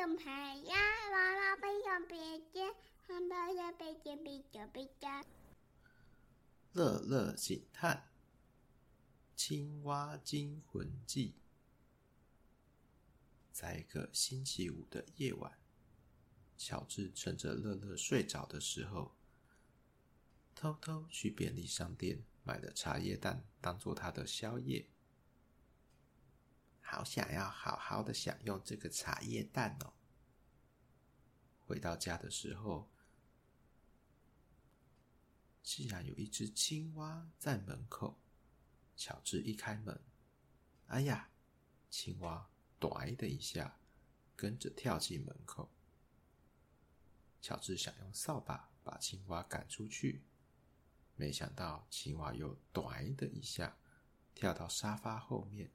用牌呀，娃娃不用笔尖，汉堡用笔尖，笔尖笔尖。乐乐警探，青蛙惊魂记。在一个星期五的夜晚，乔治趁着乐乐睡着的时候，偷偷去便利商店买了茶叶蛋当做他的宵夜。好想要好好的享用这个茶叶蛋哦。回到家的时候，竟然有一只青蛙在门口。乔治一开门，哎呀，青蛙短的一下跟着跳进门口。乔治想用扫把把青蛙赶出去，没想到青蛙又短的一下跳到沙发后面，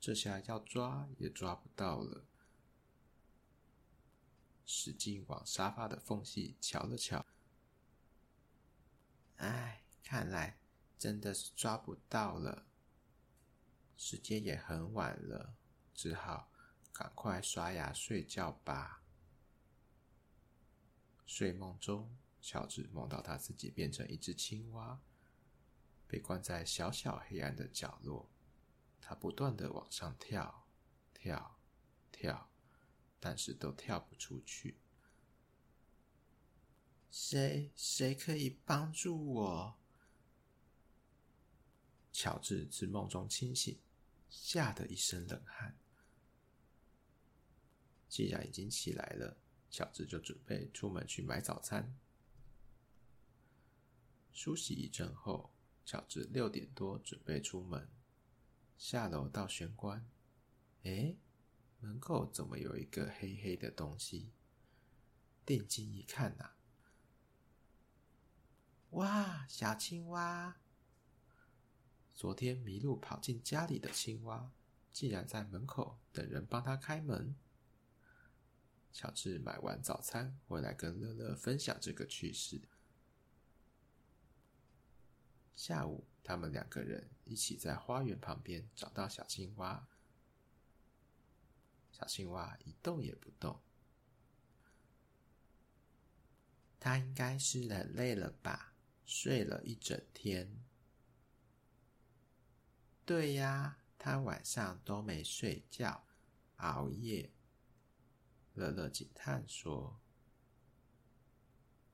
这下要抓也抓不到了。使劲往沙发的缝隙瞧了瞧，哎，看来真的是抓不到了。时间也很晚了，只好赶快刷牙睡觉吧。睡梦中，乔治梦到他自己变成一只青蛙，被关在小小黑暗的角落。他不断地往上跳，跳，跳，但是都跳不出去。谁可以帮助我？乔治自梦中清醒，吓得一身冷汗。既然已经起来了，乔治就准备出门去买早餐。梳洗一阵后，乔治6点多准备出门。下楼到玄关，诶，门口怎么有一个黑黑的东西？定睛一看啊，哇，小青蛙！昨天迷路跑进家里的青蛙，竟然在门口等人帮他开门。乔治买完早餐回来跟乐乐分享这个趣事。下午他们2个人一起在花园旁边找到小青蛙，小青蛙一动也不动。他应该是很累了吧，睡了一整天。对呀，他晚上都没睡觉，熬夜。乐乐警探说。